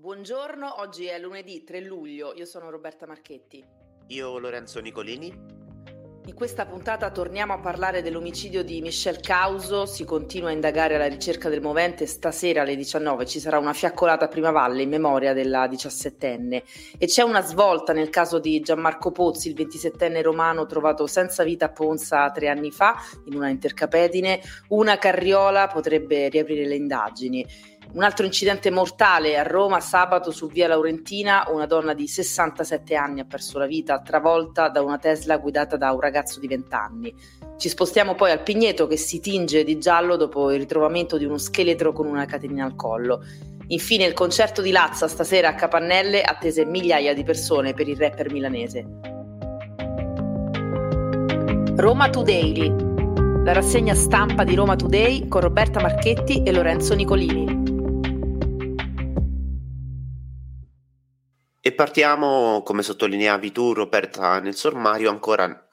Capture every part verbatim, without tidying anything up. Buongiorno, oggi è lunedì tre luglio, io sono Roberta Marchetti. Io Lorenzo Nicolini. In questa puntata torniamo a parlare dell'omicidio di Michelle Causo, si continua a indagare alla ricerca del movente. Stasera alle diciannove ci sarà una fiaccolata a Primavalle in memoria della diciassettenne e c'è una svolta nel caso di Gianmarco Pozzi, il ventisettenne romano trovato senza vita a Ponza tre anni fa in una intercapedine. Una carriola potrebbe riaprire le indagini. Un altro incidente mortale a Roma sabato su via Laurentina, una donna di sessantasette anni ha perso la vita travolta da una Tesla guidata da un ragazzo di venti anni. Ci spostiamo poi al Pigneto che si tinge di giallo dopo il ritrovamento di uno scheletro con una catenina al collo. Infine il concerto di Lazza stasera a Capannelle, attese migliaia di persone per il rapper milanese. RomaTodaily, la rassegna stampa di RomaToday con Roberta Marchetti e Lorenzo Nicolini. E partiamo, come sottolineavi tu Roberta nel sommario, ancora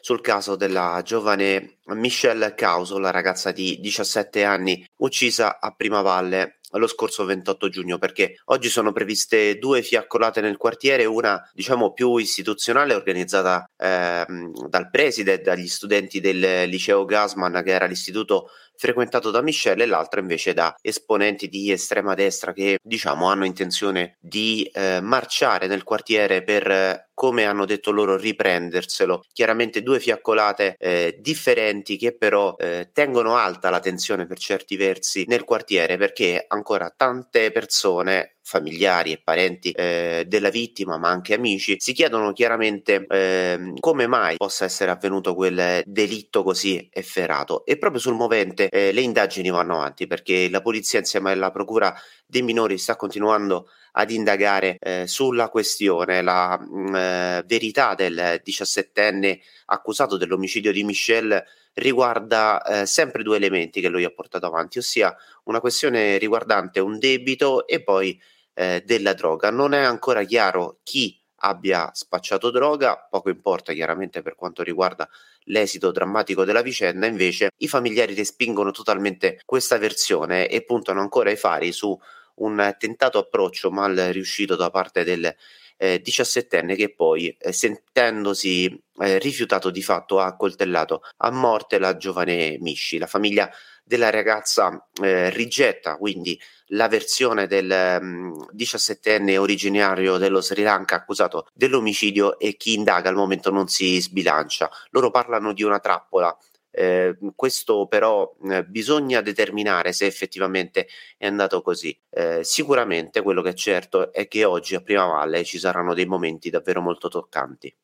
sul caso della giovane Michelle Causo, la ragazza di diciassette anni uccisa a Primavalle lo scorso ventotto giugno, perché oggi sono previste due fiaccolate nel quartiere, una diciamo più istituzionale organizzata eh, dal preside e dagli studenti del liceo Gassman, che era l'istituto frequentato da Michelle, e l'altra invece da esponenti di estrema destra che diciamo hanno intenzione di eh, marciare nel quartiere per eh, come hanno detto loro riprenderselo. Chiaramente due fiaccolate eh, differenti che però eh, tengono alta la tensione per certi versi nel quartiere, perché ancora tante persone, familiari e parenti eh, della vittima ma anche amici, si chiedono chiaramente eh, come mai possa essere avvenuto quel delitto così efferato. E proprio sul movente eh, le indagini vanno avanti, perché la polizia insieme alla procura dei minori sta continuando ad indagare eh, sulla questione. La mh, verità del diciassettenne accusato dell'omicidio di Michelle riguarda eh, sempre due elementi che lui ha portato avanti, ossia una questione riguardante un debito e poi eh, della droga. Non è ancora chiaro chi abbia spacciato droga, poco importa chiaramente per quanto riguarda l'esito drammatico della vicenda. Invece i familiari respingono totalmente questa versione e puntano ancora i fari su un tentato approccio mal riuscito da parte del eh, diciassettenne, che poi eh, sentendosi eh, rifiutato di fatto ha accoltellato a morte la giovane Michi. La famiglia della ragazza eh, rigetta quindi la versione del mh, diciassettenne originario dello Sri Lanka accusato dell'omicidio, e chi indaga al momento non si sbilancia. Loro parlano di una trappola. Eh, questo però eh, bisogna determinare se effettivamente è andato così. Eh, sicuramente quello che è certo è che oggi a Primavalle ci saranno dei momenti davvero molto toccanti.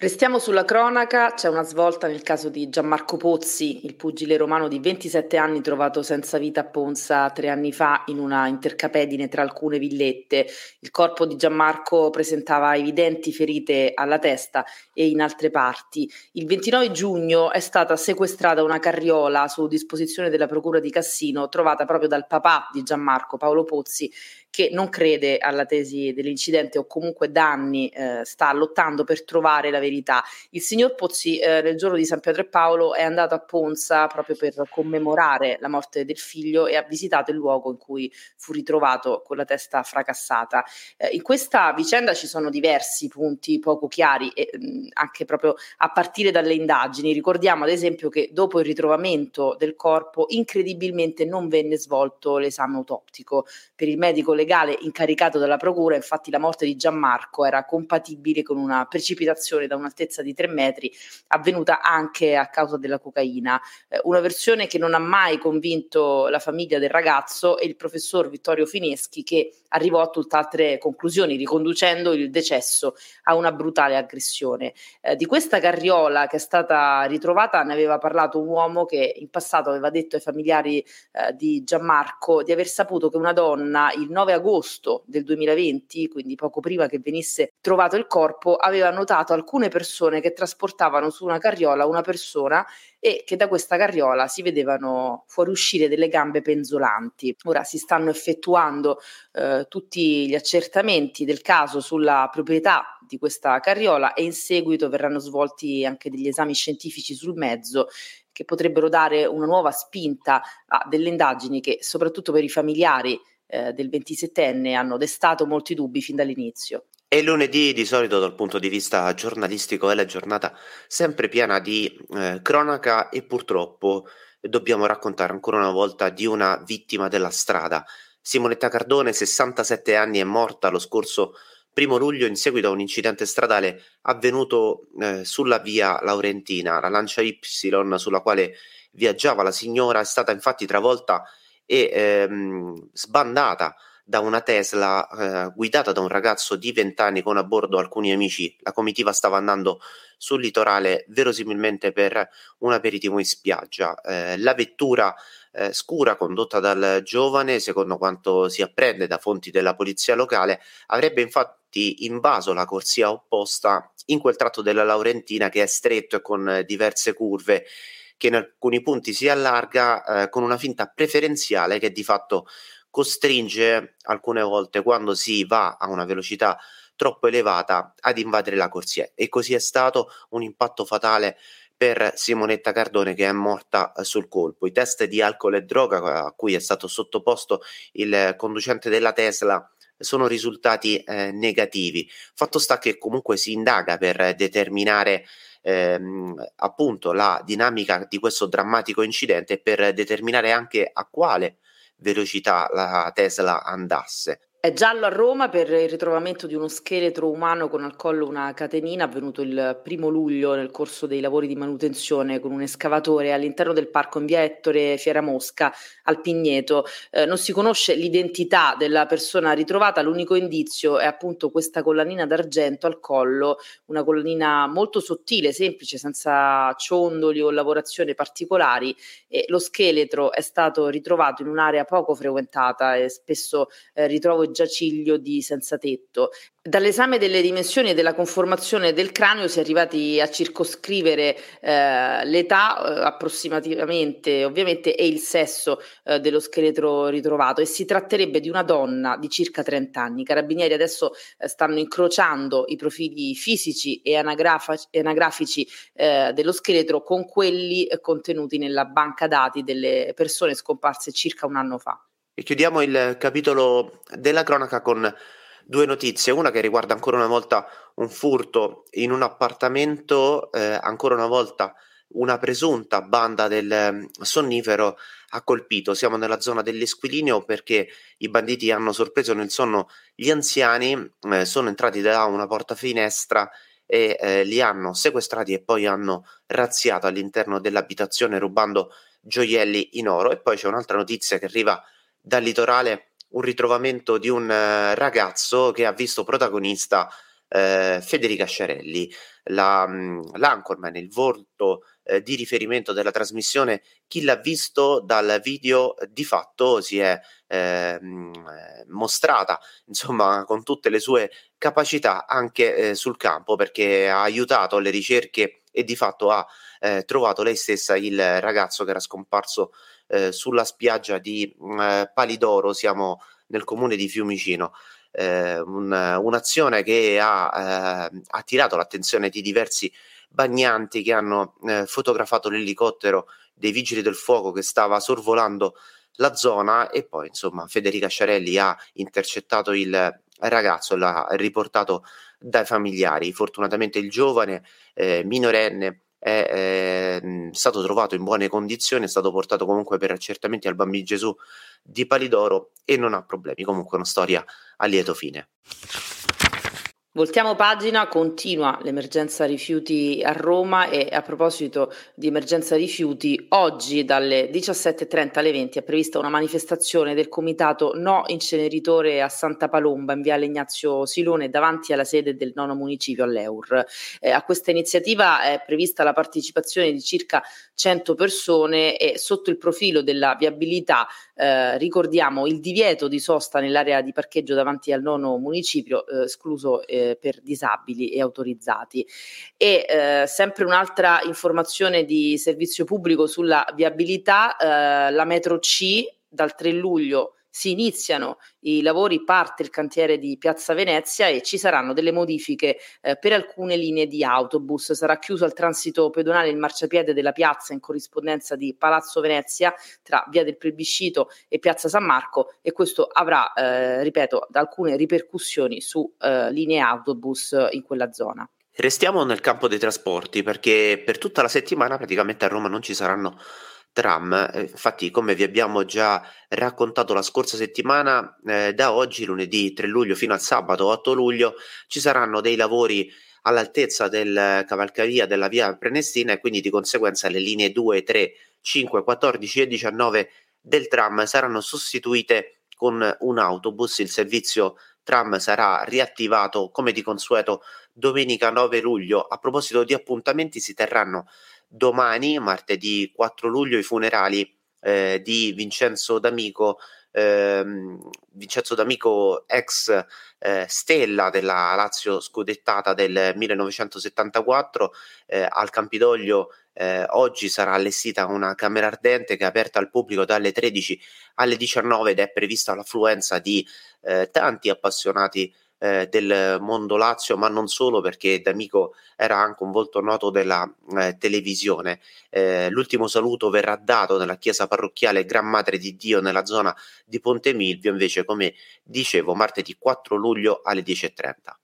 Restiamo sulla cronaca, c'è una svolta nel caso di Gianmarco Pozzi, il pugile romano di ventisette anni trovato senza vita a Ponza tre anni fa in una intercapedine tra alcune villette. Il corpo di Gianmarco presentava evidenti ferite alla testa e in altre parti. Il ventinove giugno è stata sequestrata una carriola su disposizione della procura di Cassino, trovata proprio dal papà di Gianmarco, Paolo Pozzi, che non crede alla tesi dell'incidente o comunque da anni eh, sta lottando per trovare la verità. Il signor Pozzi eh, nel giorno di San Pietro e Paolo è andato a Ponza proprio per commemorare la morte del figlio e ha visitato il luogo in cui fu ritrovato con la testa fracassata. Eh, in questa vicenda ci sono diversi punti poco chiari, e, mh, anche proprio a partire dalle indagini. Ricordiamo ad esempio che dopo il ritrovamento del corpo incredibilmente non venne svolto l'esame autoptico. Per il medico legale incaricato dalla procura, infatti, la morte di Gianmarco era compatibile con una precipitazione da un'altezza di tre metri avvenuta anche a causa della cocaina, eh, una versione che non ha mai convinto la famiglia del ragazzo e il professor Vittorio Fineschi, che arrivò a tutt'altre conclusioni riconducendo il decesso a una brutale aggressione. Eh, di questa carriola che è stata ritrovata ne aveva parlato un uomo che in passato aveva detto ai familiari eh, di Gianmarco di aver saputo che una donna il nove agosto del duemilaventi, quindi poco prima che venisse trovato il corpo, aveva notato alcune persone che trasportavano su una carriola una persona e che da questa carriola si vedevano fuoriuscire delle gambe penzolanti. Ora si stanno effettuando eh, tutti gli accertamenti del caso sulla proprietà di questa carriola e in seguito verranno svolti anche degli esami scientifici sul mezzo che potrebbero dare una nuova spinta a delle indagini che, soprattutto per i familiari eh, del ventisettenne hanno destato molti dubbi fin dall'inizio. E lunedì di solito dal punto di vista giornalistico è la giornata sempre piena di eh, cronaca e purtroppo dobbiamo raccontare ancora una volta di una vittima della strada. Simonetta Cardone, sessantasette anni, è morta lo scorso primo luglio in seguito a un incidente stradale avvenuto eh, sulla via Laurentina. La Lancia Y sulla quale viaggiava la signora è stata infatti travolta e ehm, sbandata da una Tesla eh, guidata da un ragazzo di venti anni con a bordo alcuni amici. La comitiva stava andando sul litorale, verosimilmente per un aperitivo in spiaggia. Eh, la vettura eh, scura condotta dal giovane, secondo quanto si apprende da fonti della polizia locale, avrebbe infatti invaso la corsia opposta in quel tratto della Laurentina che è stretto e con diverse curve, che in alcuni punti si allarga eh, con una finta preferenziale che di fatto costringe alcune volte, quando si va a una velocità troppo elevata, ad invadere la corsia. E così è stato un impatto fatale per Simonetta Cardone, che è morta sul colpo. I test di alcol e droga a cui è stato sottoposto il conducente della Tesla sono risultati eh, negativi. Fatto sta che comunque si indaga per determinare Ehm, appunto la dinamica di questo drammatico incidente, per determinare anche a quale velocità la Tesla andasse. È giallo a Roma per il ritrovamento di uno scheletro umano con al collo una catenina, avvenuto il primo luglio nel corso dei lavori di manutenzione con un escavatore all'interno del parco in via Ettore Fiera Mosca al Pigneto. Eh, non si conosce l'identità della persona ritrovata, l'unico indizio è appunto questa collanina d'argento al collo, una collanina molto sottile, semplice, senza ciondoli o lavorazioni particolari, e lo scheletro è stato ritrovato in un'area poco frequentata e spesso eh, ritrovo giaciglio di senzatetto. Dall'esame delle dimensioni e della conformazione del cranio si è arrivati a circoscrivere eh, l'età eh, approssimativamente, ovviamente, e il sesso eh, dello scheletro ritrovato, e si tratterebbe di una donna di circa trenta anni. I carabinieri adesso eh, stanno incrociando i profili fisici e anagrafici, anagrafici eh, dello scheletro con quelli eh, contenuti nella banca dati delle persone scomparse circa un anno fa. E chiudiamo il capitolo della cronaca con due notizie, una che riguarda ancora una volta un furto in un appartamento, eh, ancora una volta una presunta banda del sonnifero ha colpito. Siamo nella zona dell'Esquilineo perché i banditi hanno sorpreso nel sonno gli anziani, eh, sono entrati da una porta finestra e eh, li hanno sequestrati e poi hanno razziato all'interno dell'abitazione rubando gioielli in oro. E poi c'è un'altra notizia che arriva dal litorale, un ritrovamento di un eh, ragazzo che ha visto protagonista eh, Federica Sciarelli, la, l'anchorman, il volto eh, di riferimento della trasmissione Chi l'ha visto, dal video di fatto si è eh, mostrata, insomma, con tutte le sue capacità anche eh, sul campo, perché ha aiutato le ricerche e di fatto ha eh, trovato lei stessa il ragazzo che era scomparso Eh, sulla spiaggia di eh, Palidoro. Siamo nel comune di Fiumicino, eh, un, un'azione che ha eh, attirato l'attenzione di diversi bagnanti che hanno eh, fotografato l'elicottero dei vigili del fuoco che stava sorvolando la zona, e poi insomma Federica Sciarelli ha intercettato il ragazzo e l'ha riportato dai familiari. Fortunatamente il giovane eh, minorenne è eh, stato trovato in buone condizioni, è stato portato comunque per accertamenti al Bambino Gesù di Palidoro e non ha problemi. Comunque una storia a lieto fine. Voltiamo pagina, continua l'emergenza rifiuti a Roma, e a proposito di emergenza rifiuti, oggi dalle diciassette e trenta alle venti è prevista una manifestazione del comitato No Inceneritore a Santa Palomba in viale Ignazio Silone, davanti alla sede del nono municipio all'Eur. Eh, a questa iniziativa è prevista la partecipazione di circa cento persone e, sotto il profilo della viabilità, eh, ricordiamo il divieto di sosta nell'area di parcheggio davanti al nono municipio, eh, escluso eh, per disabili e autorizzati. E eh, sempre un'altra informazione di servizio pubblico sulla viabilità, eh, la metro C dal tre luglio si iniziano i lavori, parte il cantiere di Piazza Venezia e ci saranno delle modifiche eh, per alcune linee di autobus. Sarà chiuso al transito pedonale il marciapiede della piazza in corrispondenza di Palazzo Venezia tra via del Plebiscito e Piazza San Marco, e questo avrà, eh, ripeto, alcune ripercussioni su eh, linee autobus in quella zona. Restiamo nel campo dei trasporti, perché per tutta la settimana praticamente a Roma non ci saranno tram. Infatti, come vi abbiamo già raccontato la scorsa settimana, eh, da oggi lunedì tre luglio fino al sabato otto luglio ci saranno dei lavori all'altezza del cavalcavia della via Prenestina e quindi di conseguenza le linee due, tre, cinque, quattordici e diciannove del tram saranno sostituite con un autobus. Il servizio tram sarà riattivato come di consueto domenica nove luglio. A proposito di appuntamenti, si terranno domani, martedì quattro luglio, i funerali eh, di Vincenzo D'Amico, eh, Vincenzo D'Amico ex eh, stella della Lazio scudettata del millenovecentosettantaquattro. Eh, al Campidoglio eh, oggi sarà allestita una camera ardente che è aperta al pubblico dalle tredici alle diciannove ed è prevista l'affluenza di eh, tanti appassionati Eh, del mondo Lazio, ma non solo, perché D'Amico era anche un volto noto della eh, televisione. Eh, l'ultimo saluto verrà dato nella chiesa parrocchiale Gran Madre di Dio nella zona di Ponte Milvio, invece, come dicevo, martedì quattro luglio alle dieci e trenta.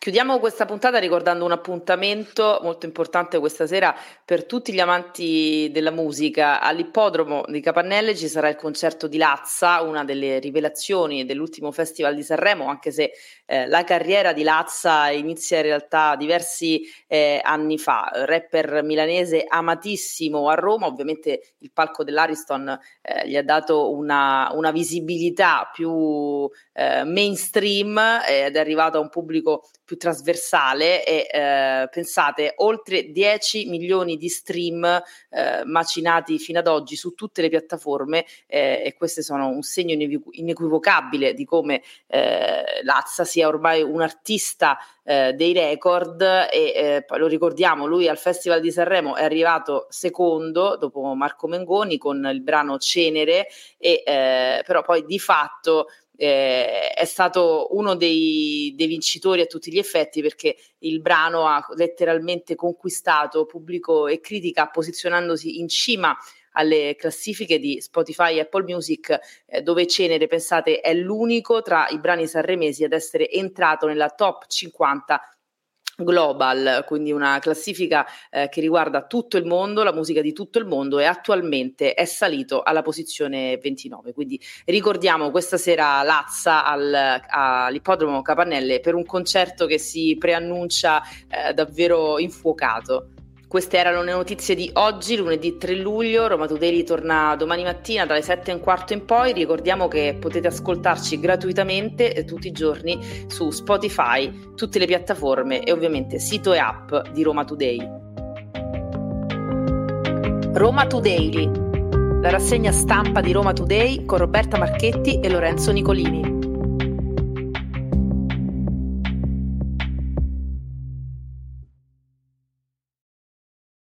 Chiudiamo questa puntata ricordando un appuntamento molto importante questa sera per tutti gli amanti della musica. All'ippodromo di Capannelle ci sarà il concerto di Lazza, una delle rivelazioni dell'ultimo Festival di Sanremo, anche se eh, la carriera di Lazza inizia in realtà diversi eh, anni fa. Rapper milanese amatissimo a Roma, ovviamente il palco dell'Ariston eh, gli ha dato una, una visibilità più eh, mainstream eh, ed è arrivato a un pubblico più trasversale e eh, pensate, oltre dieci milioni di stream eh, macinati fino ad oggi su tutte le piattaforme eh, e queste sono un segno inequivocabile di come eh, Lazza sia ormai un artista eh, dei record e eh, lo ricordiamo, lui al Festival di Sanremo è arrivato secondo dopo Marco Mengoni con il brano Cenere e eh, però poi di fatto Eh, è stato uno dei, dei vincitori a tutti gli effetti, perché il brano ha letteralmente conquistato pubblico e critica, posizionandosi in cima alle classifiche di Spotify e Apple Music, eh, dove Cenere, pensate, è l'unico tra i brani sanremesi ad essere entrato nella top cinquanta global, quindi una classifica eh, che riguarda tutto il mondo, la musica di tutto il mondo, e attualmente è salito alla posizione ventinove. Quindi ricordiamo questa sera Lazza al, all'ippodromo Capannelle per un concerto che si preannuncia eh, davvero infuocato. Queste erano le notizie di oggi, lunedì tre luglio. RomaToday torna domani mattina dalle sette e un quarto in poi. Ricordiamo che potete ascoltarci gratuitamente tutti i giorni su Spotify, tutte le piattaforme e ovviamente sito e app di RomaToday. RomaTodaily, la rassegna stampa di RomaToday con Roberta Marchetti e Lorenzo Nicolini.